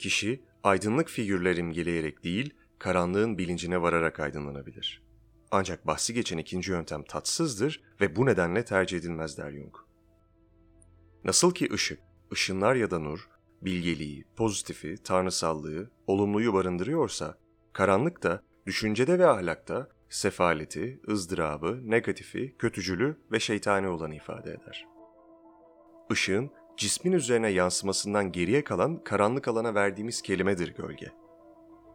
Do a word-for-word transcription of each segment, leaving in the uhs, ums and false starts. kişi aydınlık figürler imgeleyerek değil, karanlığın bilincine vararak aydınlanabilir. Ancak bahsi geçen ikinci yöntem tatsızdır ve bu nedenle tercih edilmez der Jung. Nasıl ki ışık, ışınlar ya da nur, bilgeliği, pozitifi, tanrısallığı, olumluyu barındırıyorsa, karanlık da düşüncede ve ahlakta sefaleti, ızdırabı, negatifi, kötücülü ve şeytani olanı ifade eder. Işığın cismin üzerine yansımasından geriye kalan karanlık alana verdiğimiz kelimedir gölge.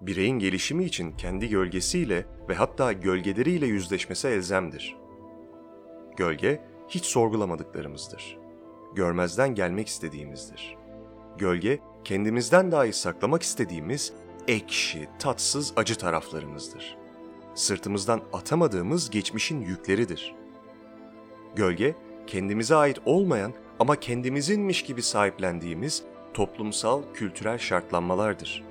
Bireyin gelişimi için kendi gölgesiyle ve hatta gölgeleriyle yüzleşmesi elzemdir. Gölge, hiç sorgulamadıklarımızdır. Görmezden gelmek istediğimizdir. Gölge, kendimizden dahi saklamak istediğimiz ekşi, tatsız, acı taraflarımızdır. Sırtımızdan atamadığımız geçmişin yükleridir. Gölge, kendimize ait olmayan ama kendimizinmiş gibi sahiplendiğimiz toplumsal, kültürel şartlanmalardır.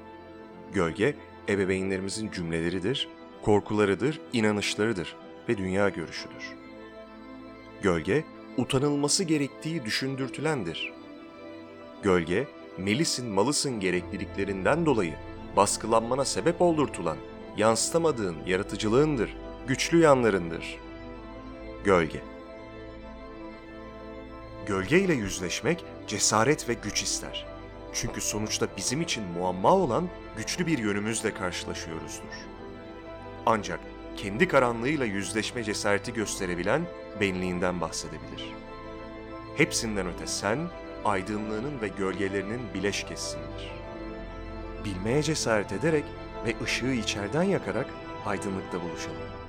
Gölge, ebeveynlerimizin cümleleridir, korkularıdır, inanışlarıdır ve dünya görüşüdür. Gölge, utanılması gerektiği düşündürtülendir. Gölge, melisin malısın gerekliliklerinden dolayı baskılanmana sebep oldurtulan, yansıtamadığın yaratıcılığındır, güçlü yanlarındır. Gölge. Gölge ile yüzleşmek cesaret ve güç ister. Çünkü sonuçta bizim için muamma olan güçlü bir yönümüzle karşılaşıyoruzdur. Ancak kendi karanlığıyla yüzleşme cesareti gösterebilen benliğinden bahsedebilir. Hepsinden öte sen, aydınlığının ve gölgelerinin bileşkesisindir. Bilmeye cesaret ederek ve ışığı içeriden yakarak aydınlıkta buluşalım.